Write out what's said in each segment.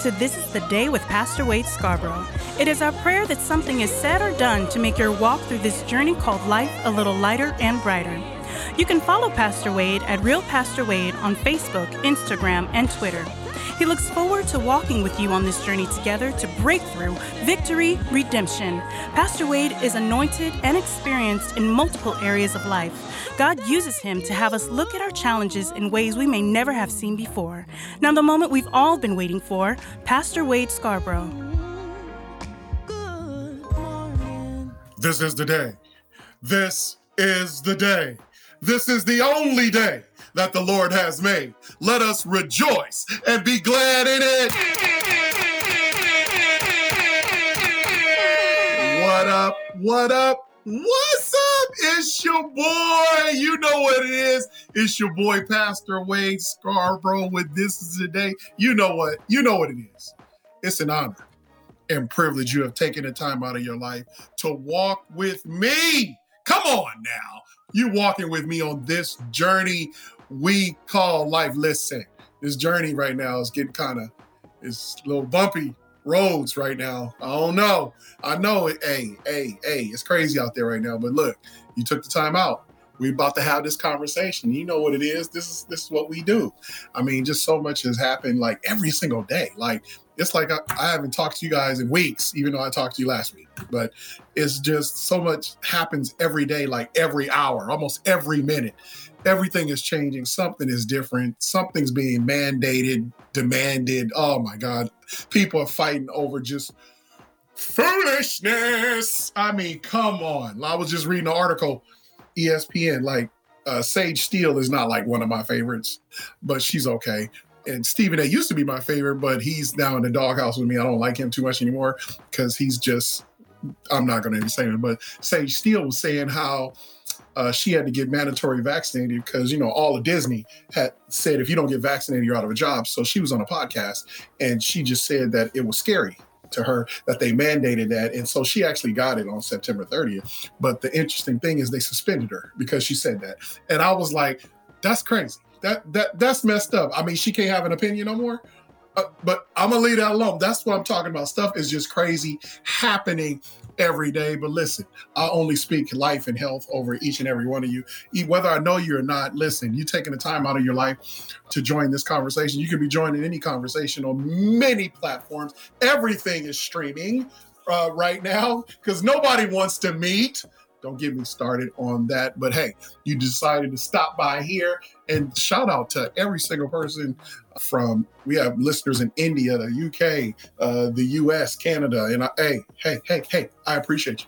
to This is the Day with Pastor Wade Scarborough. It is our prayer that something is said or done to make your walk through this journey called life a little lighter and brighter. You can follow Pastor Wade at Real Pastor Wade on Facebook, Instagram, and Twitter. He looks forward to walking with you on this journey together to breakthrough, victory, redemption. Pastor Wade is anointed and experienced in multiple areas of life. God uses him to have us look at our challenges in ways we may never have seen before. Now, the moment we've all been waiting for, Pastor Wade Scarborough. This is the day. This is the day. This is the only day that the Lord has made. Let us rejoice and be glad in it. What up? What up? What's up? It's your boy. You know what it is. It's your boy, Pastor Wade Scarborough with This Is The Day. You know what? You know what it is. It's an honor and privilege you have taken the time out of your life to walk with me. Come on now. You walking with me on this journey we call life. Listen, this journey right now is getting it's little bumpy roads right now. I don't know. I know it. Hey, it's crazy out there right now. But look, you took the time out. We're about to have this conversation. You know what it is. This is what we do. I mean, just so much has happened like every single day. Like, it's like I haven't talked to you guys in weeks, even though I talked to you last week. But it's just so much happens every day, like every hour, almost every minute. Everything is changing. Something is different. Something's being mandated, demanded. Oh, my God. People are fighting over just foolishness. I mean, come on. I was just reading an article, ESPN, like Sage Steele is not like one of my favorites, but she's okay. And Stephen A. used to be my favorite, but he's now in the doghouse with me. I don't like him too much anymore because I'm not going to say it, but Sage Steele was saying how she had to get mandatory vaccinated because, you know, all of Disney had said, if you don't get vaccinated, you're out of a job. So she was on a podcast and she just said that it was scary to her that they mandated that. And so she actually got it on September 30th. But the interesting thing is they suspended her because she said that. And I was like, that's crazy. That's messed up. I mean, she can't have an opinion no more, but I'm going to leave that alone. That's what I'm talking about. Stuff is just crazy happening every day. But listen, I only speak life and health over each and every one of you. Whether I know you or not, listen, you're taking the time out of your life to join this conversation. You can be joining any conversation on many platforms. Everything is streaming right now because nobody wants to meet. Don't get me started on that. But hey, you decided to stop by here, and shout out to every single person we have listeners in India, the UK, the US, Canada. And hey, I appreciate you.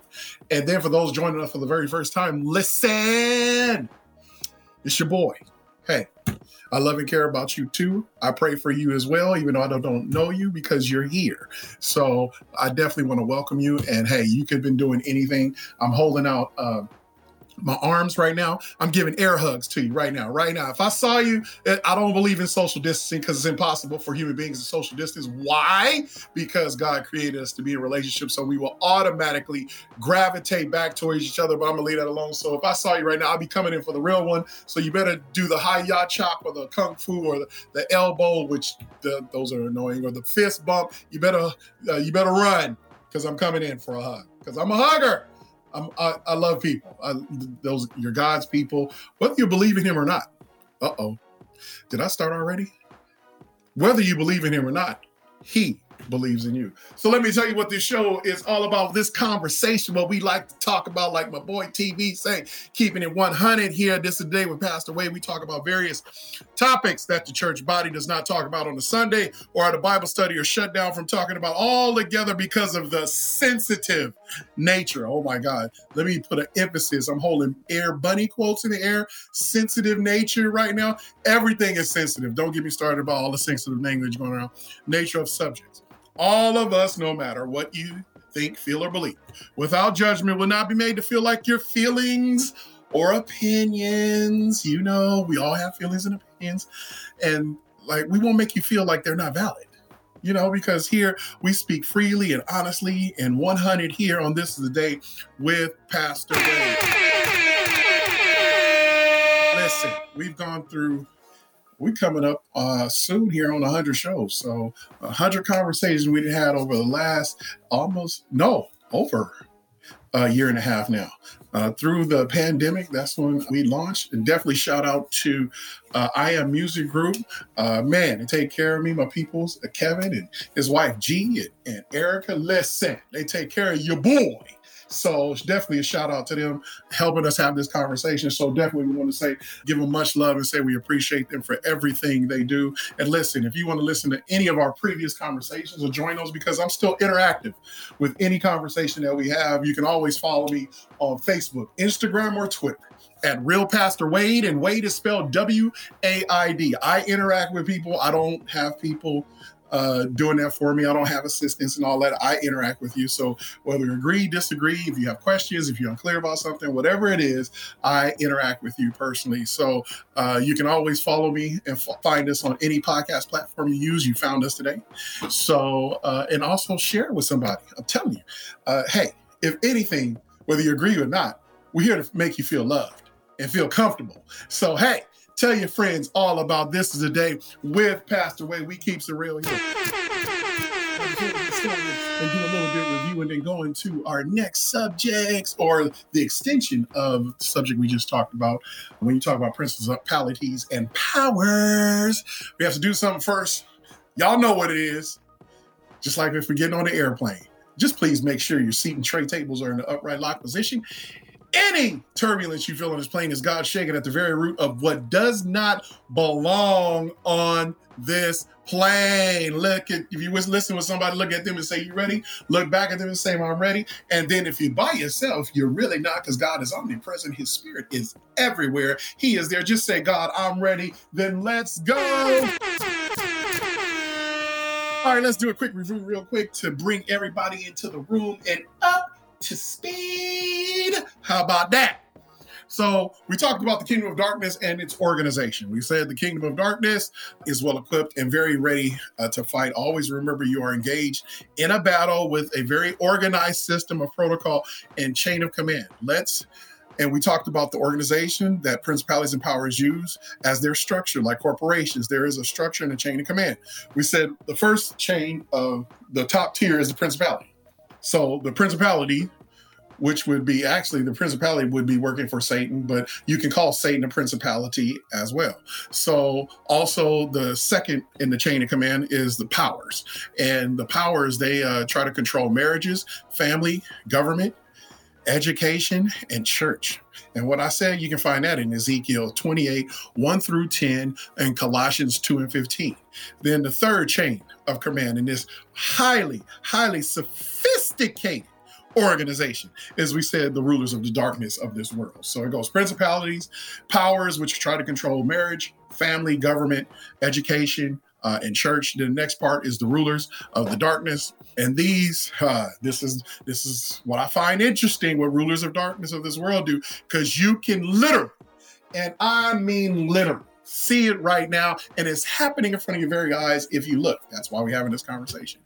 And then for those joining us for the very first time, listen, it's your boy. Hey, I love and care about you too. I pray for you as well, even though I don't know you because you're here. So I definitely want to welcome you. And hey, you could have been doing anything. I'm holding out my arms right now. I'm giving air hugs to you right now. If I saw you, I don't believe in social distancing because it's impossible for human beings to social distance. Why? Because God created us to be in relationship. So we will automatically gravitate back towards each other, but I'm gonna leave that alone. So if I saw you right now, I'll be coming in for the real one. So you better do the hi-ya chop or the kung fu or the elbow, which those are annoying, or the fist bump. You better run because I'm coming in for a hug because I'm a hugger. I love people. You're God's people, whether you believe in him or not. Uh-oh. Did I start already? Whether you believe in him or not, he believes in you. So let me tell you what this show is all about, this conversation, what we like to talk about, like my boy TV saying, keeping it 100 here. This is the day with Pastor Wade. We talk about various topics that the church body does not talk about on a Sunday or at a Bible study or shut down from talking about all together because of the sensitive nature. Oh my God. Let me put an emphasis. I'm holding air bunny quotes in the air. Sensitive nature right now. Everything is sensitive. Don't get me started about all the sensitive language going around. Nature of subjects. All of us, no matter what you think, feel, or believe, without judgment will not be made to feel like your feelings or opinions. You know, we all have feelings and opinions. And like, we won't make you feel like they're not valid, you know, because here we speak freely and honestly and 100 here on This Is The Day with Pastor Wade. Listen, we've gone through we're coming up soon here on 100 shows. So 100 conversations we had over the last over a year and a half now. Through the pandemic, that's when we launched. And definitely shout out to I Am Music Group. Man, they take care of me, my peoples, Kevin and his wife, G, and Erica Lesson. They take care of your boy. So definitely a shout out to them helping us have this conversation. So definitely we want to say, give them much love and say we appreciate them for everything they do. And listen, if you want to listen to any of our previous conversations or join those, because I'm still interactive with any conversation that we have, you can always follow me on Facebook, Instagram, or Twitter at Real Pastor Wade. And Wade is spelled W-A-I-D. I interact with people. I don't have people doing that for me. I don't have assistants and all that. I interact with you. So whether you agree, disagree, if you have questions, if you're unclear about something, whatever it is, I interact with you personally. So you can always follow me and find us on any podcast platform you use. You found us today. So, and also share with somebody. I'm telling you, hey, if anything, whether you agree or not, we're here to make you feel loved and feel comfortable. So, hey, tell your friends all about This Is a Day with Pastor Wade. We keeps it real here. And do a little bit of review and then go into our next subjects or the extension of the subject we just talked about. When you talk about principalities and powers, we have to do something first. Y'all know what it is. Just like if we're getting on the airplane, just please make sure your seat and tray tables are in the upright lock position. Any turbulence you feel on this plane is God shaking at the very root of what does not belong on this plane. Look at, if you was listening with somebody, look at them and say, you ready? Look back at them and say, I'm ready. And then if you're by yourself, you're really not, because God is omnipresent. His spirit is everywhere. He is there. Just say, God, I'm ready. Then let's go. All right, let's do a quick review real quick to bring everybody into the room and up to speed. How about that? So we talked about the kingdom of darkness and its organization. We said the kingdom of darkness is well equipped and very ready to fight. Always remember you are engaged in a battle with a very organized system of protocol and chain of command. And we talked about the organization that principalities and powers use as their structure, like corporations. There is a structure and a chain of command. We said the first chain of the top tier is the principality. So the principality, which would be actually the principality would be working for Satan, but you can call Satan a principality as well. So also the second in the chain of command is the powers. And the powers, they try to control marriages, family, government, education, and church. And what I said, you can find that in Ezekiel 28, 1 through 10, and Colossians 2 and 15. Then the third chain of command in this highly, highly sophisticated organization, as we said, the rulers of the darkness of this world. So it goes principalities, powers, which try to control marriage, family, government, education, and church. The next part is the rulers of the darkness. And these, this is what I find interesting, what rulers of darkness of this world do, because you can literally, and I mean literally, see it right now, and it's happening in front of your very eyes if you look. That's why we're having this conversation.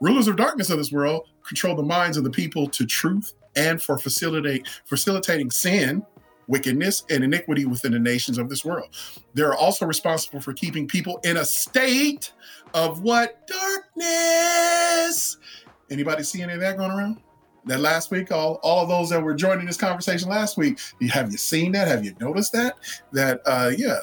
Rulers of darkness of this world control the minds of the people to truth and for facilitating sin, wickedness, and iniquity within the nations of this world. They're also responsible for keeping people in a state of what? Darkness. Anybody see any of that going around? That last week, all of those that were joining this conversation last week, have you seen that? Have you noticed that? That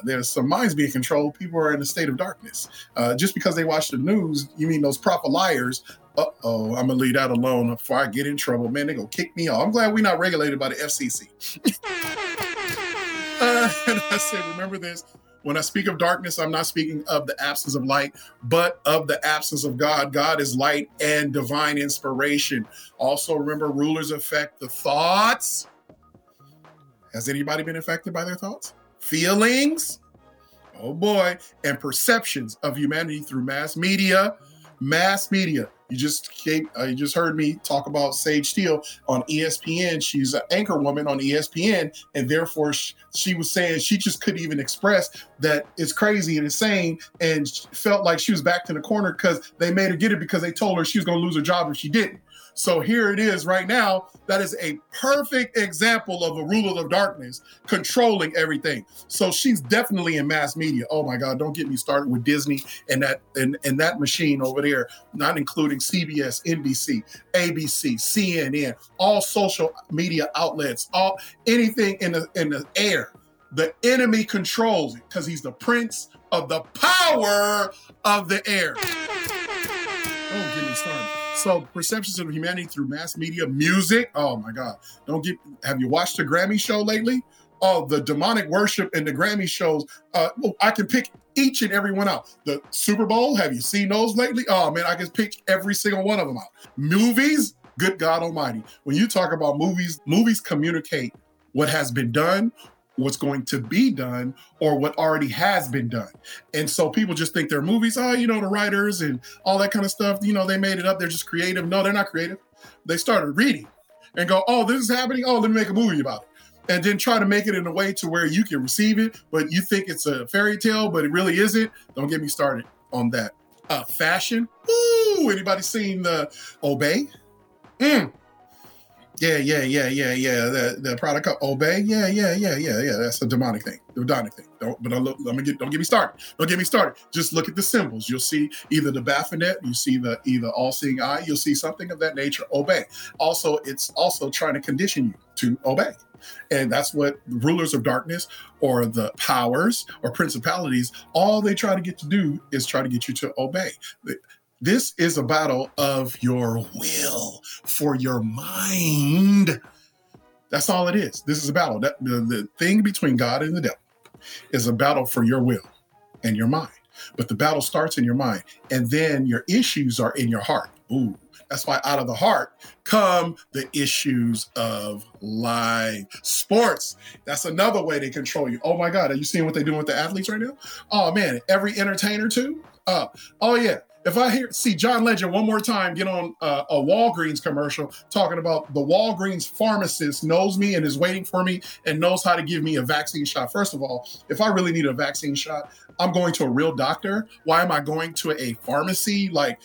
there's some minds being controlled. People are in a state of darkness. Just because they watch the news, you mean those proper liars? Uh-oh, I'm going to leave that alone before I get in trouble. Man, they're going to kick me off. I'm glad we're not regulated by the FCC. And I said, remember this. When I speak of darkness, I'm not speaking of the absence of light, but of the absence of God. God is light and divine inspiration. Also, remember, rulers affect the thoughts. Has anybody been affected by their thoughts? Feelings? Oh, boy. And perceptions of humanity through mass media. Mass media. You just heard me talk about Sage Steele on ESPN. She's an anchor woman on ESPN, and therefore she was saying she just couldn't even express that it's crazy and insane, and felt like she was backed in the corner because they made her get it because they told her she was going to lose her job if she didn't. So here it is right now. That is a perfect example of a ruler of darkness controlling everything. So she's definitely in mass media. Oh my God, don't get me started with Disney and that machine over there, not including CBS, NBC, ABC, CNN, all social media outlets, all anything in the air. The enemy controls it because he's the prince of the power of the air. Don't get me started. So perceptions of humanity through mass media, music. Oh my God. Have you watched the Grammy show lately? Oh, the demonic worship and the Grammy shows. I can pick each and every one out. The Super Bowl. Have you seen those lately? Oh man, I can pick every single one of them out. Movies. Good God Almighty. When you talk about movies communicate what has been done, what's going to be done, or what already has been done. And so people just think they're movies. Oh, the writers and all that kind of stuff, they made it up. They're just creative. No, they're not creative. They started reading and go, oh, this is happening. Oh, let me make a movie about it. And then try to make it in a way to where you can receive it, but you think it's a fairy tale, but it really isn't. Don't get me started on that. Fashion. Ooh, anybody seen the Obey? Yeah. The product of Obey. Yeah. That's a demonic thing. Demonic thing. Don't get me started. Don't get me started. Just look at the symbols. You'll see either the Baphomet, you see the either all-seeing eye, you'll see something of that nature. Obey. Also, it's also trying to condition you to obey. And that's what rulers of darkness or the powers or principalities, all they try to get to do is try to get you to obey. This is a battle of your will for your mind. That's all it is. This is a battle. The thing between God and the devil is a battle for your will and your mind. But the battle starts in your mind, and then your issues are in your heart. Ooh, that's why out of the heart come the issues of life. Sports, that's another way they control you. Oh my God, are you seeing what they're doing with the athletes right now? Oh man, every entertainer too? Oh yeah. If I see John Legend one more time get on a Walgreens commercial talking about the Walgreens pharmacist knows me and is waiting for me and knows how to give me a vaccine shot. First of all, if I really need a vaccine shot, I'm going to a real doctor. Why am I going to a pharmacy like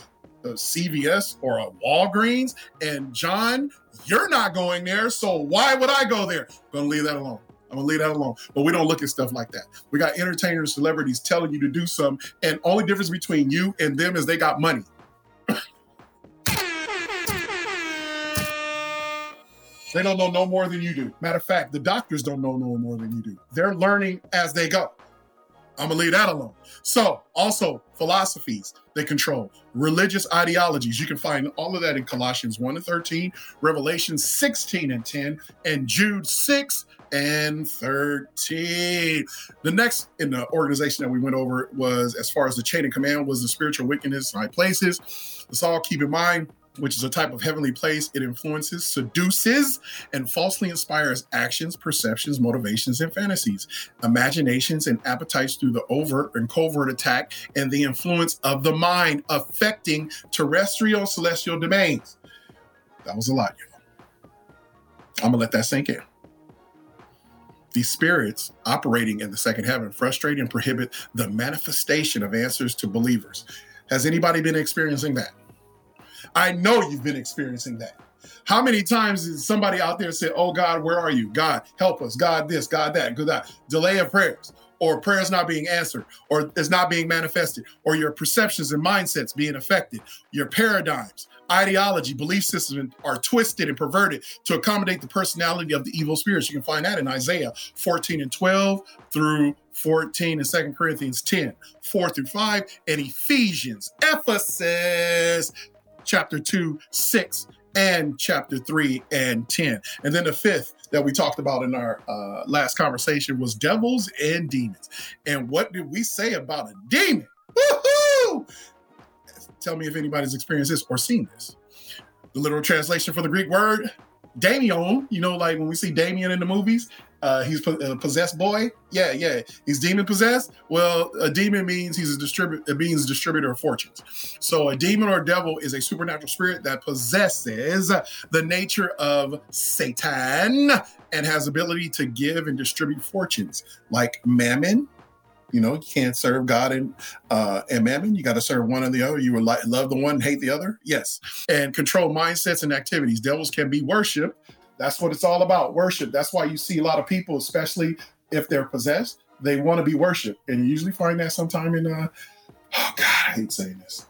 a CVS or a Walgreens? And John, you're not going there, so why would I go there? I'm going to leave that alone. I'm gonna leave that alone. But we don't look at stuff like that. We got entertainers, celebrities telling you to do something, and only difference between you and them is they got money. They don't know no more than you do. Matter of fact, the doctors don't know no more than you do. They're learning as they go. I'm gonna leave that alone. So also philosophies they control, religious ideologies. You can find all of that in Colossians 1:13, Revelation 16:10, and Jude 6:13. The next in the organization that we went over was, as far as the chain of command, was the spiritual wickedness in high places. Let's all keep in mind, which is a type of heavenly place. It influences, seduces, and falsely inspires actions, perceptions, motivations, and fantasies, imaginations, and appetites through the overt and covert attack and the influence of the mind affecting terrestrial, celestial domains. That was a lot, y'all. I'm going to let that sink in. These spirits operating in the second heaven frustrate and prohibit the manifestation of answers to believers. Has anybody been experiencing that? I know you've been experiencing that. How many times is somebody out there said, oh God, where are you? God, help us. God, this, God, that, good God. Delay of prayers, or prayers not being answered, or is not being manifested, or your perceptions and mindsets being affected, your paradigms, ideology, belief systems are twisted and perverted to accommodate the personality of the evil spirits. You can find that in Isaiah 14:12 through 14 and 2 Corinthians 10:4 through 5, and Ephesus chapter 2, 6, and chapter 3 and 10. And then the fifth that we talked about in our last conversation was devils and demons. And what did we say about a demon? Woohoo! Tell me if anybody's experienced this or seen this. The literal translation for the Greek word, daimon, like when we see Damien in the movies, he's a possessed boy. Yeah. He's demon possessed. Well, a demon means distributor of fortunes. So a demon or devil is a supernatural spirit that possesses the nature of Satan and has ability to give and distribute fortunes like mammon, You know, you can't serve God and mammon. You got to serve one or the other. You will love the one, hate the other. Yes. And control mindsets and activities. Devils can be worshiped. That's what it's all about, worship. That's why you see a lot of people, especially if they're possessed, they want to be worshiped. And you usually find that sometime in, oh God, I hate saying this,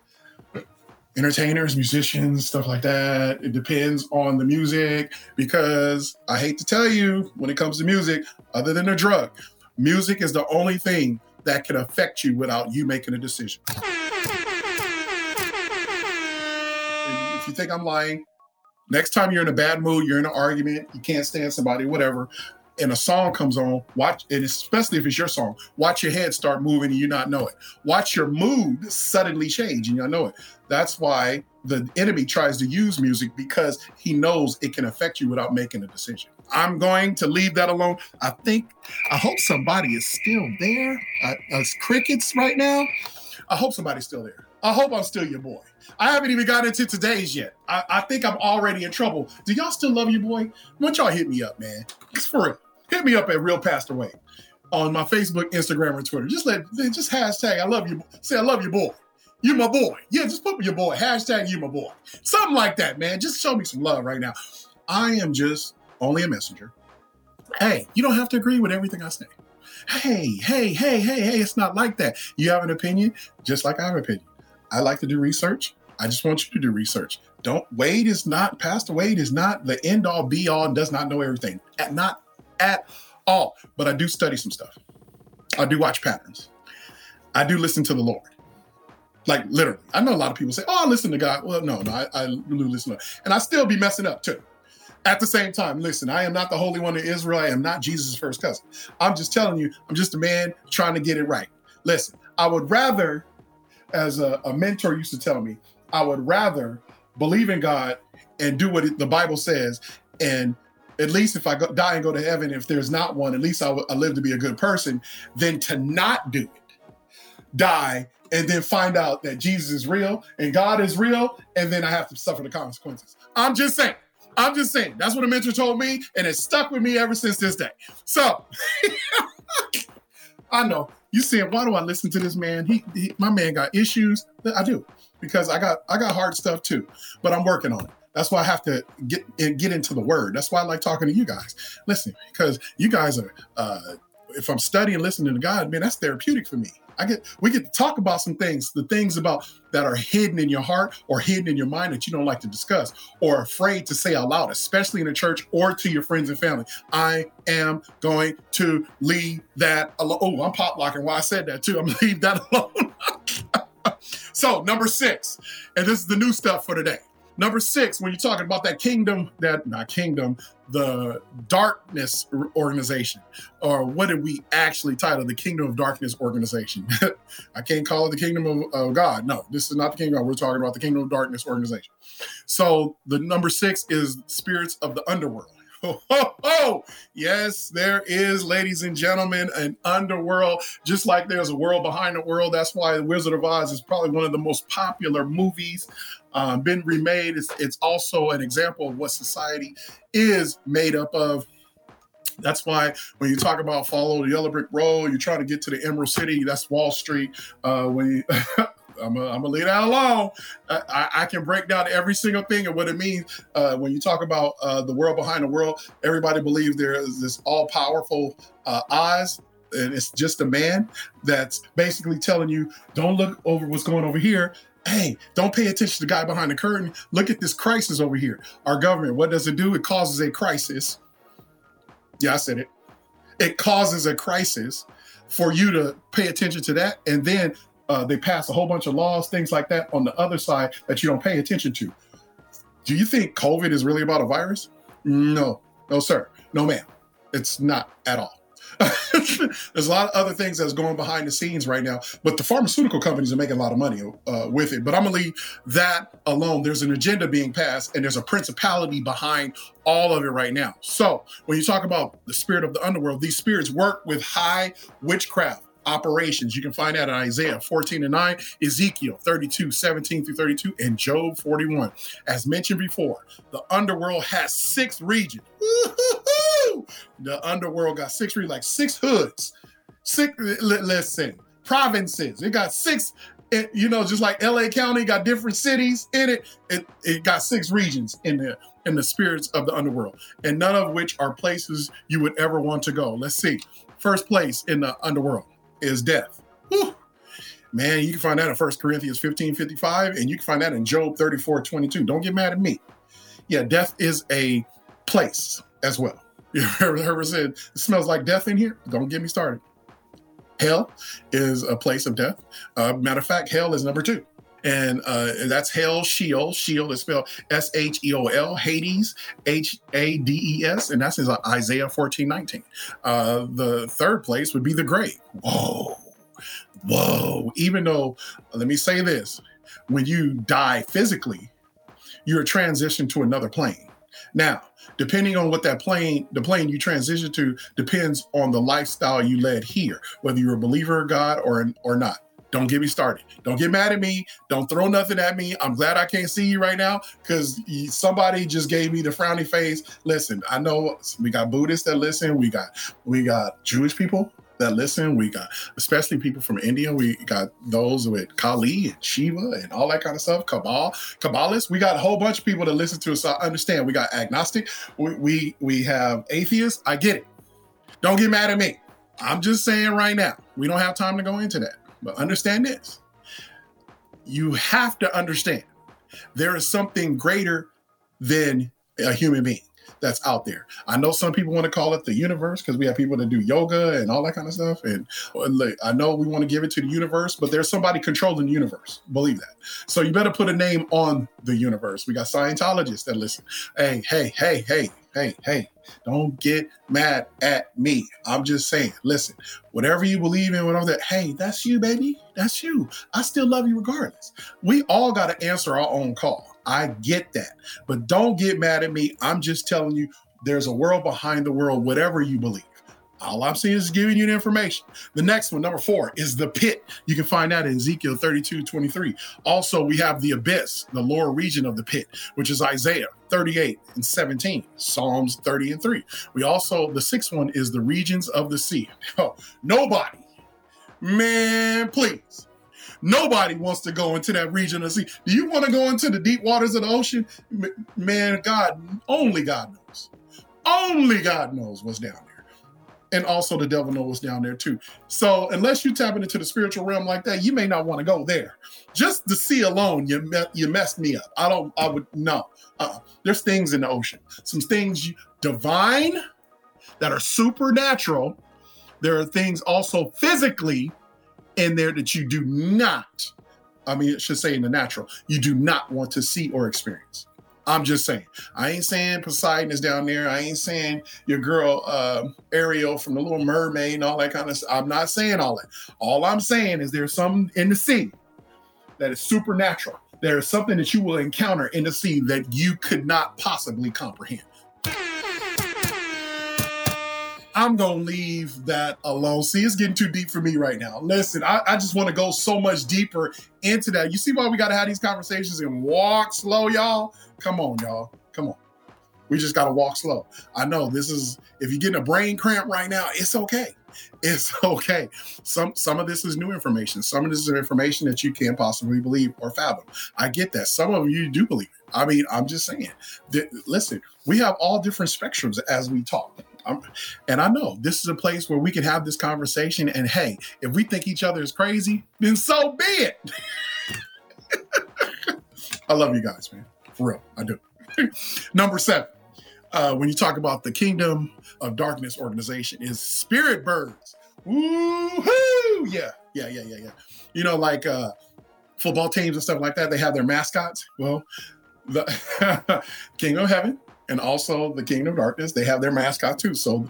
entertainers, musicians, stuff like that. It depends on the music, because I hate to tell you, when it comes to music, other than a drug, music is the only thing that can affect you without you making a decision. And if you think I'm lying, next time you're in a bad mood, you're in an argument, you can't stand somebody, whatever, and a song comes on, watch, and especially if it's your song, watch your head start moving and you not know it. Watch your mood suddenly change and you not know it. That's why the enemy tries to use music, because he knows it can affect you without making a decision. I'm going to leave that alone. I hope somebody is still there. It's crickets right now. I hope somebody's still there. I hope I'm still your boy. I haven't even gotten into today's yet. I think I'm already in trouble. Do y'all still love your boy? Won't y'all hit me up, man? It's for real. Hit me up at Real Pastor Wade on my Facebook, Instagram, or Twitter. Just hashtag I love you. Say I love your boy. You my boy. Yeah, just put your boy. Hashtag you my boy. Something like that, man. Just show me some love right now. I am just only a messenger. Hey, you don't have to agree with everything I say. Hey, it's not like that. You have an opinion, just like I have an opinion. I like to do research. I just want you to do research. Pastor Wade is not the end all be all and does not know everything. Not at all. But I do study some stuff. I do watch patterns. I do listen to the Lord. Like literally. I know a lot of people say, oh, I listen to God. Well, no, I listen to, and I still be messing up too. At the same time, listen, I am not the Holy One of Israel. I am not Jesus' first cousin. I'm just telling you, I'm just a man trying to get it right. Listen, I would rather, as a mentor used to tell me, I would rather believe in God and do what the Bible says. And at least if I die and go to heaven, if there's not one, at least I live to be a good person, than to not do it, die, and then find out that Jesus is real and God is real, and then I have to suffer the consequences. I'm just saying. That's what a mentor told me, and it stuck with me ever since this day. So, I know. You said, why do I listen to this man? My man got issues. I do, because I got hard stuff too, but I'm working on it. That's why I have to get into the word. That's why I like talking to you guys. Listen, because you guys are, if I'm studying, listening to God, man, that's therapeutic for me. We get to talk about some things, the things about that are hidden in your heart or hidden in your mind that you don't like to discuss or afraid to say out loud, especially in the church or to your friends and family. I am going to leave that alone. Oh, I'm pop locking why I said that too. I'm going to leave that alone. So number 6, and this is the new stuff for today. Number 6, when you're talking about the darkness organization, or what did we actually title the Kingdom of Darkness organization? I can't call it the Kingdom of God. No, this is not the Kingdom of God. We're talking about the Kingdom of Darkness organization. So the number 6 is spirits of the underworld. Oh, oh, oh, yes, there is, ladies and gentlemen, an underworld, just like there's a world behind the world. That's why The Wizard of Oz is probably one of the most popular movies been remade. It's also an example of what society is made up of. That's why when you talk about follow the yellow brick road, you're trying to get to the Emerald City. That's Wall Street. I'm going to leave that alone. I can break down every single thing and what it means. When you talk about the world behind the world, everybody believes there is this all-powerful Oz, and it's just a man that's basically telling you, don't look over what's going over here. Hey, don't pay attention to the guy behind the curtain. Look at this crisis over here. Our government, what does it do? It causes a crisis. Yeah, I said it. It causes a crisis for you to pay attention to that, and then they pass a whole bunch of laws, things like that on the other side that you don't pay attention to. Do you think COVID is really about a virus? No. No, sir. No, ma'am. It's not at all. There's a lot of other things that's going behind the scenes right now, but the pharmaceutical companies are making a lot of money with it. But I'm going to leave that alone. There's an agenda being passed, and there's a principality behind all of it right now. So when you talk about the spirit of the underworld, these spirits work with high witchcraft operations. You can find that in Isaiah 14:9, Ezekiel 32:17-32, and Job 41. As mentioned before, the underworld has 6 regions. Woo-hoo-hoo! The underworld got 6 hoods. listen, provinces. It got six, just like LA County got different cities in it. It got six regions in there, in the spirits of the underworld, and none of which are places you would ever want to go. Let's see. First place in the underworld is death. Whew. Man, you can find that in 1 Corinthians 15:55, and you can find that in Job 34:22. Don't get mad at me. Yeah, death is a place as well. You ever said, it smells like death in here? Don't get me started. Hell is a place of death. Matter of fact, hell is number 2. And that's hell, Sheol. Sheol is spelled S-H-E-O-L, Hades, H-A-D-E-S. And that's in Isaiah 14:19. The third place would be the grave. Whoa. Even though, let me say this, when you die physically, you're transitioned to another plane. Now, depending on what the plane you transition to depends on the lifestyle you led here, whether you're a believer of God or not. Don't get me started. Don't get mad at me. Don't throw nothing at me. I'm glad I can't see you right now because somebody just gave me the frowny face. Listen, I know we got Buddhists that listen. We got Jewish people that listen. We got especially people from India. We got those with Kali and Shiva and all that kind of stuff. Kabbalists. We got a whole bunch of people that listen to us. I understand. We got agnostic. We have atheists. I get it. Don't get mad at me. I'm just saying right now, we don't have time to go into that. But understand this, you have to understand there is something greater than a human being that's out there. I know some people want to call it the universe because we have people that do yoga and all that kind of stuff. And I know we want to give it to the universe, but there's somebody controlling the universe. Believe that. So you better put a name on the universe. We got Scientologists that listen. Hey, don't get mad at me. I'm just saying, listen, whatever you believe in, whatever that, hey, that's you, baby. That's you. I still love you regardless. We all got to answer our own call. I get that, but don't get mad at me. I'm just telling you, there's a world behind the world, whatever you believe. All I'm saying is giving you the information. The next one, number 4, is the pit. You can find that in Ezekiel 32:23. Also, we have the abyss, the lower region of the pit, which is Isaiah 38:17, Psalms 30:3. We also, the 6th one is the regions of the sea. Oh, nobody, man, please. Nobody wants to go into that region of the sea. Do you want to go into the deep waters of the ocean? Man, God, only God knows. Only God knows what's down there. And also the devil knows what's down there too. So unless you tap into the spiritual realm like that, you may not want to go there. Just the sea alone, you messed me up. There's things in the ocean. Some things divine that are supernatural. There are things also physically in there that you do not, it should say in the natural, you do not want to see or experience. I'm just saying. I ain't saying Poseidon is down there. I ain't saying your girl Ariel from the Little Mermaid and all that kind of stuff. I'm not saying all that. All I'm saying is there's something in the sea that is supernatural. There is something that you will encounter in the sea that you could not possibly comprehend. I'm going to leave that alone. See, it's getting too deep for me right now. Listen, I just want to go so much deeper into that. You see why we got to have these conversations and walk slow, y'all? Come on, y'all. Come on. We just got to walk slow. I know this is, if you're getting a brain cramp right now, it's okay. It's okay. Some of this is new information. Some of this is information that you can't possibly believe or fathom. I get that. Some of you do believe it. I'm just saying. Listen, we have all different spectrums as we talk. And I know this is a place where we can have this conversation. And hey, if we think each other is crazy, then so be it. I love you guys, man. For real, I do. Number 7, when you talk about the Kingdom of Darkness organization, is spirit birds. Woo-hoo! Yeah. Like football teams and stuff like that, they have their mascots. Well, the Kingdom of Heaven and also the Kingdom of Darkness, they have their mascot too. So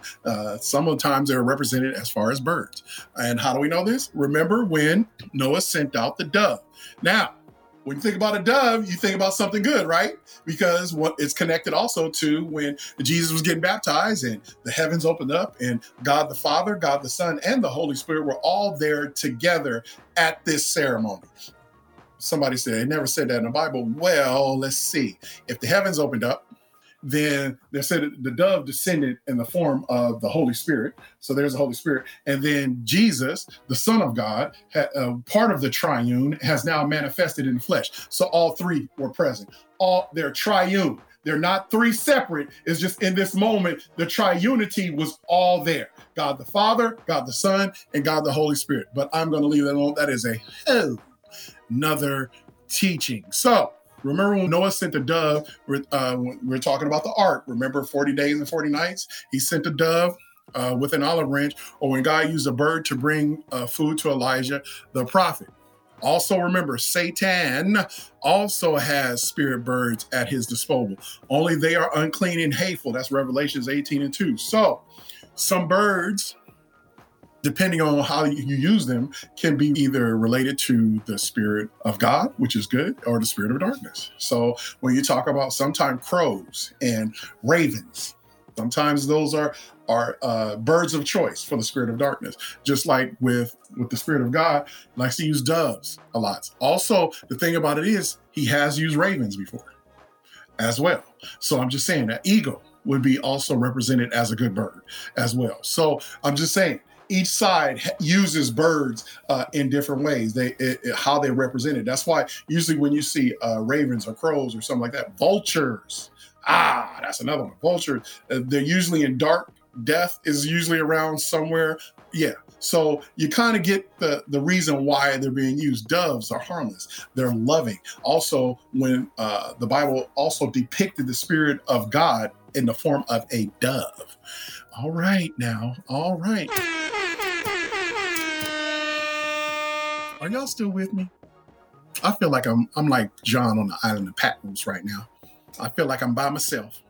some of the times they're represented as far as birds. And how do we know this? Remember when Noah sent out the dove. Now, when you think about a dove, you think about something good, right? Because it's connected also to when Jesus was getting baptized and the heavens opened up and God the Father, God the Son, and the Holy Spirit were all there together at this ceremony. Somebody said, it never said that in the Bible. Well, let's see. If the heavens opened up, Then they said the dove descended in the form of the Holy Spirit. So there's the Holy Spirit. And then Jesus, the Son of God, part of the triune, has now manifested in the flesh. So all three were present. They're triune. They're not three separate. It's just in this moment, the triunity was all there. God the Father, God the Son, and God the Holy Spirit. But I'm going to leave that alone. That is another teaching. So remember when Noah sent the dove, we're talking about the ark. Remember 40 days and 40 nights? He sent the dove with an olive branch, or when God used a bird to bring food to Elijah, the prophet. Also remember, Satan also has spirit birds at his disposal. Only they are unclean and hateful. That's Revelations 18:2. So some birds, depending on how you use them, can be either related to the spirit of God, which is good, or the spirit of darkness. So when you talk about sometimes crows and ravens, sometimes those are birds of choice for the spirit of darkness, just like with the spirit of God, likes to use doves a lot. Also, the thing about it is he has used ravens before as well. So I'm just saying that eagle would be also represented as a good bird as well. So I'm just saying each side uses birds in different ways, how they represent it. That's why usually when you see ravens or crows or something like that, vultures, that's another one, vultures, they're usually in dark. Death is usually around somewhere. Yeah. So you kind of get the reason why they're being used. Doves are harmless. They're loving. Also, when the Bible also depicted the spirit of God in the form of a dove. All right now. All right. Are y'all still with me? I feel like I'm like John on the island of Patmos right now. I feel like I'm by myself.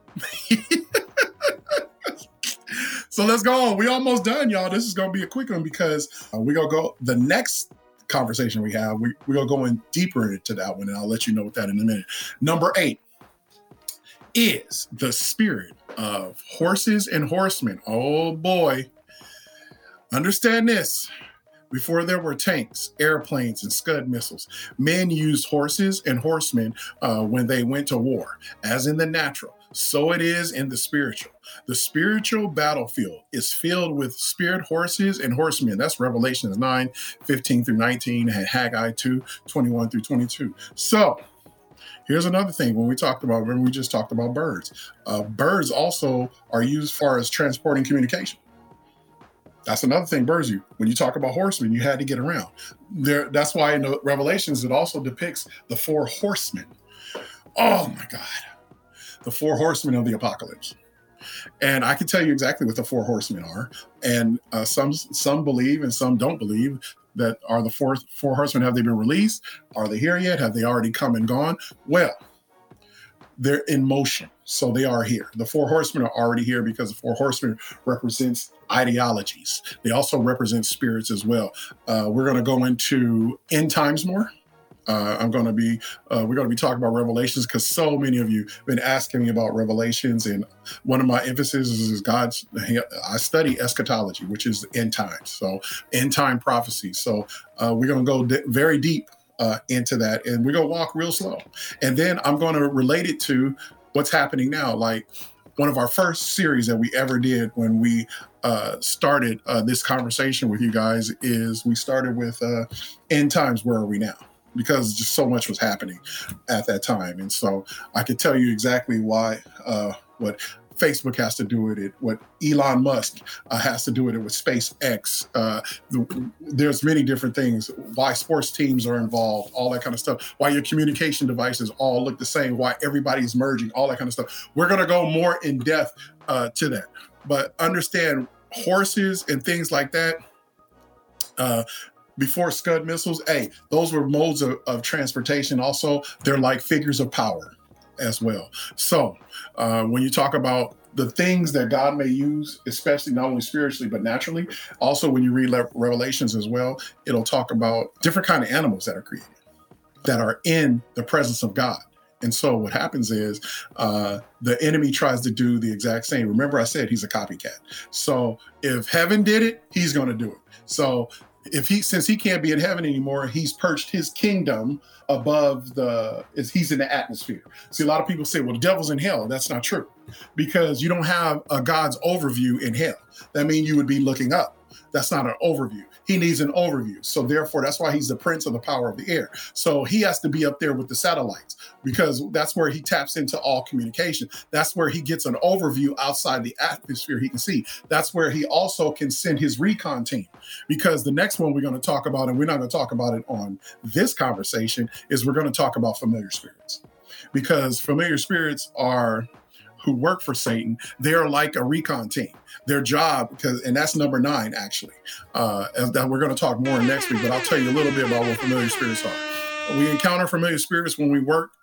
So let's go on. We almost done, y'all. This is going to be a quick one because we're going to go the next conversation we have. We're going to go in deeper into that one, and I'll let you know that in a minute. Number 8 is the spirit of horses and horsemen. Oh, boy. Understand this. Before there were tanks, airplanes, and Scud missiles, men used horses and horsemen when they went to war, as in the natural. So it is in the spiritual. The spiritual battlefield is filled with spirit horses and horsemen. That's Revelations 9:15-19 and Haggai 2:21-22. So here's another thing. When we talked about, remember we just talked about birds. Birds also are used far as transporting communication. That's another thing birds do. When you talk about horsemen, you had to get around. That's why in the Revelations, it also depicts the 4 horsemen. Oh my God. The 4 horsemen of the apocalypse. And I can tell you exactly what the 4 horsemen are. And some believe and some don't believe that are the 4 horsemen. Have they been released? Are they here yet? Have they already come and gone? Well, they're in motion. So they are here. The 4 horsemen are already here because the 4 horsemen represents ideologies. They also represent spirits as well. We're going to go into end times more. We're going to be talking about Revelations because so many of you have been asking me about Revelations. And one of my emphases is I study eschatology, which is end times. So end time prophecy. So we're going to go very deep into that, and we're going to walk real slow. And then I'm going to relate it to what's happening now. Like one of our first series that we ever did when we started this conversation with you guys is we started with end times. Where are we now? Because just so much was happening at that time. And so I could tell you exactly why, what Facebook has to do with it, what Elon Musk has to do with it, with SpaceX. There's many different things, why sports teams are involved, all that kind of stuff, why your communication devices all look the same, why everybody's merging, all that kind of stuff. We're going to go more in depth to that. But understand horses and things like that, before Scud missiles, those were modes of transportation. Also, they're like figures of power as well. So when you talk about the things that God may use, especially not only spiritually, but naturally, also when you read Revelations as well, it'll talk about different kind of animals that are created, that are in the presence of God. And so what happens is the enemy tries to do the exact same. Remember, I said he's a copycat. So if heaven did it, he's going to do it. So since he can't be in heaven anymore, he's perched his kingdom above he's in the atmosphere. See, a lot of people say, well, the devil's in hell. That's not true. because you don't have a God's overview in him. That means you would be looking up. That's not an overview. He needs an overview. So therefore, that's why he's the prince of the power of the air. So he has to be up there with the satellites because that's where he taps into all communication. That's where he gets an overview outside the atmosphere he can see. That's where he also can send his recon team, because the next one we're going to talk about, and we're not going to talk about it on this conversation, is we're going to talk about familiar spirits, because familiar spirits are who work for Satan. They're like a recon team. Their job, and that's number 9, actually. That we're going to talk more next week, but I'll tell you a little bit about what familiar spirits are. We encounter familiar spirits when we work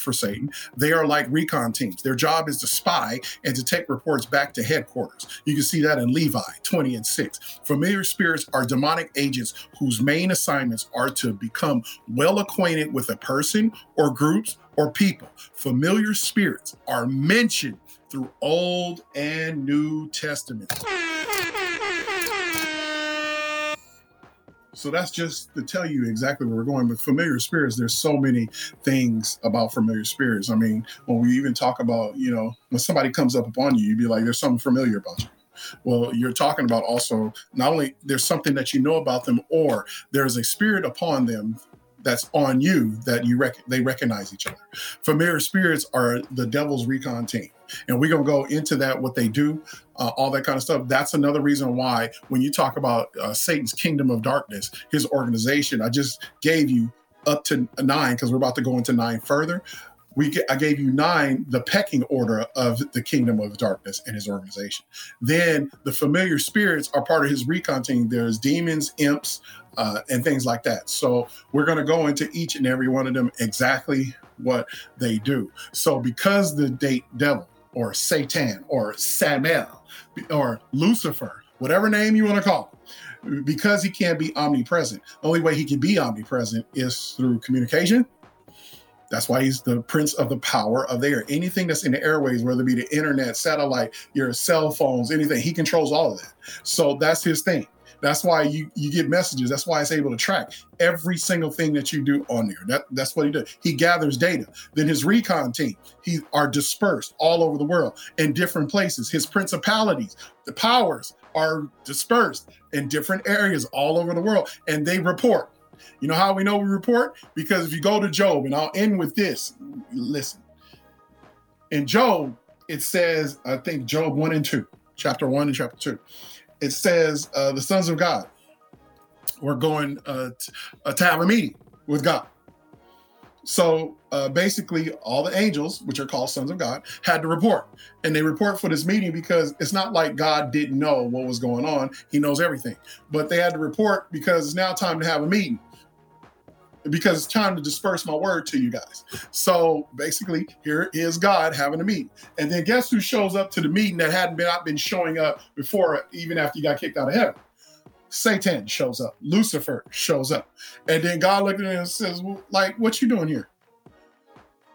for Satan. They are like recon teams. Their job is to spy and to take reports back to headquarters. You can see that in Levi 20 and 6. Familiar spirits are demonic agents whose main assignments are to become well acquainted with a person or groups or people. Familiar spirits are mentioned through Old and New Testament. So that's just to tell you exactly where we're going. But familiar spirits, there's so many things about familiar spirits. I mean, when we even talk about, you know, when somebody comes up upon you, you'd be like, there's something familiar about you. Well, you're talking about also, not only there's something that you know about them, or there's a spirit upon them that's on you that they recognize each other. Familiar spirits are the devil's recon team. And we're going to go into that, what they do, all that kind of stuff. That's another reason why when you talk about Satan's kingdom of darkness, his organization, I just gave you up to 9 because we're about to go into 9 further. I gave you 9, the pecking order of the kingdom of darkness and his organization. Then the familiar spirits are part of his recon team. There's demons, imps, and things like that. So we're going to go into each and every one of them, exactly what they do. So because the devil, or Satan, or Samael, or Lucifer, whatever name you want to call him, because he can't be omnipresent. The only way he can be omnipresent is through communication. That's why he's the prince of the power of the air. Anything that's in the airways, whether it be the internet, satellite, your cell phones, anything, he controls all of that. So that's his thing. That's why you get messages. That's why it's able to track every single thing that you do on there. That's what he does. He gathers data. Then his recon team, he are dispersed all over the world in different places. His principalities, the powers, are dispersed in different areas all over the world, and they report. You know how we know we report? Because if you go to Job, and I'll end with this, listen. In Job, it says, I think Job 1 and 2, chapter 1 and chapter 2. It says the sons of God were going to have a meeting with God. So basically all the angels, which are called sons of God, had to report. And they report for this meeting because it's not like God didn't know what was going on. He knows everything. But they had to report because it's now time to have a meeting, because it's time to disperse my word to you guys. So basically, here is God having a meeting. And then guess who shows up to the meeting that hadn't been showing up before, even after you got kicked out of heaven? Satan shows up. Lucifer shows up. And then God looked at him and says, well, like, what you doing here?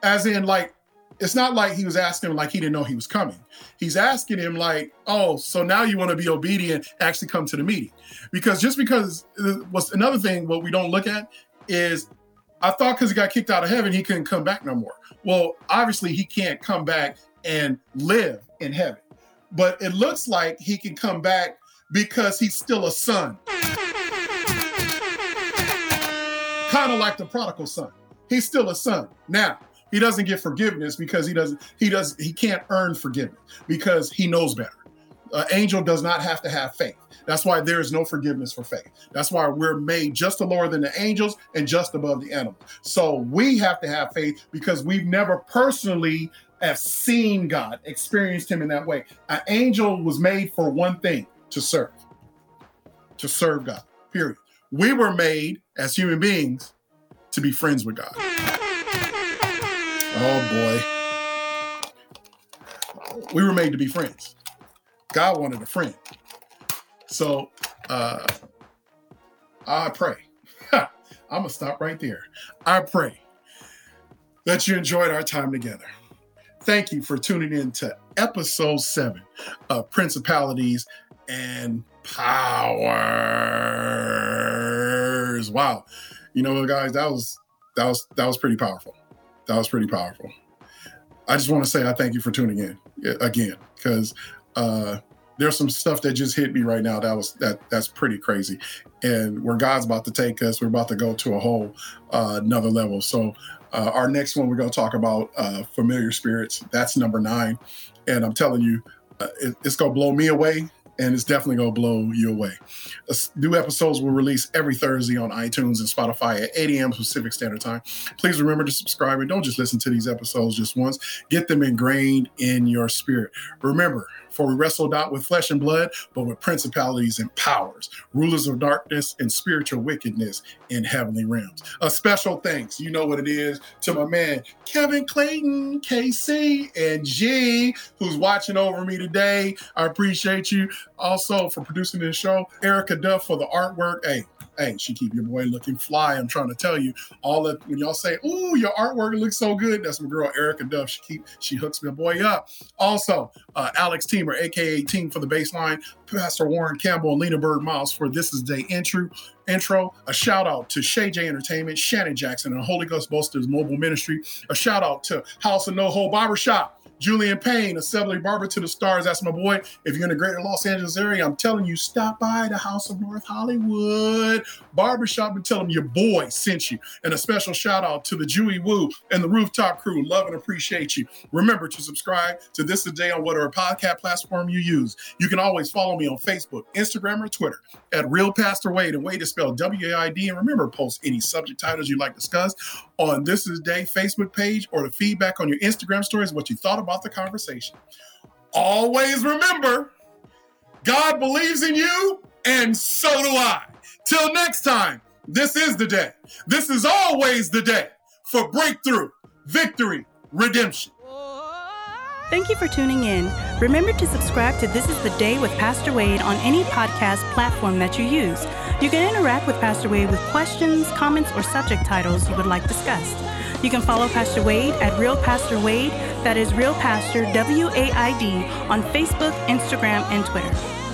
As in, like, it's not like he was asking him like he didn't know he was coming. He's asking him like, oh, so now you want to be obedient, actually come to the meeting. Because just because, what's another thing, what we don't look at, is I thought because he got kicked out of heaven, he couldn't come back no more. Well, obviously he can't come back and live in heaven, but it looks like he can come back because he's still a son. Kind of like the prodigal son. He's still a son. Now, he doesn't get forgiveness because he can't earn forgiveness because he knows better. An angel does not have to have faith. That's why there is no forgiveness for faith. That's why we're made just lower than the angels and just above the animals. So we have to have faith because we've never personally have seen God, experienced him in that way. An angel was made for one thing, to serve God, period. We were made as human beings to be friends with God. Oh boy. We were made to be friends. God wanted a friend. So I pray. I'm going to stop right there. I pray that you enjoyed our time together. Thank you for tuning in to episode 7 of Principalities and Powers. Wow. You know, guys, that was pretty powerful. I just want to say I thank you for tuning in again, because there's some stuff that just hit me right now that's pretty crazy, and where God's about to take us, we're about to go to a whole another level. So our next one, we're going to talk about familiar spirits. That's number 9, and I'm telling you, it's going to blow me away. And it's definitely going to blow you away. New episodes will release every Thursday on iTunes and Spotify at 8 a.m. Pacific Standard Time. Please remember to subscribe, and don't just listen to these episodes just once. Get them ingrained in your spirit. Remember, for we wrestle not with flesh and blood, but with principalities and powers, rulers of darkness and spiritual wickedness in heavenly realms. A special thanks, you know what it is, to my man, Kevin Clayton, KC, and G, who's watching over me today. I appreciate you. Also, for producing this show, Erica Duff for the artwork. Hey, she keep your boy looking fly. I'm trying to tell you, all that when y'all say, "Ooh, your artwork looks so good," that's my girl Erica Duff. She hooks my boy up. Also, Alex Teamer, aka Team for the Baseline, Pastor Warren Campbell, and Lena Bird Miles for This Is Day intro. A shout out to Shay J Entertainment, Shannon Jackson, and Holy Ghost Bolsters Mobile Ministry. A shout out to House of No Hole Barbershop. Julian Payne, Assembly Barber to the Stars. That's my boy. If you're in the greater Los Angeles area, I'm telling you, stop by the House of North Hollywood Barbershop and tell them your boy sent you. And a special shout out to the Jewy Woo and the Rooftop Crew. Love and appreciate you. Remember to subscribe to This Today on whatever podcast platform you use. You can always follow me on Facebook, Instagram, or Twitter at Real Pastor Wade. And Wade is spelled W-A-I-D. And remember, post any subject titles you'd like discussed on This Is Day Facebook page, or the feedback on your Instagram stories, what you thought about the conversation. Always remember, God believes in you, and so do I. Till next time, this is the day. This is always the day for breakthrough, victory, redemption. Thank you for tuning in. Remember to subscribe to This Is the Day with Pastor Wade on any podcast platform that you use. You can interact with Pastor Wade with questions, comments, or subject titles you would like discussed. You can follow Pastor Wade at Real Pastor Wade, that is Real Pastor, W-A-I-D, on Facebook, Instagram, and Twitter.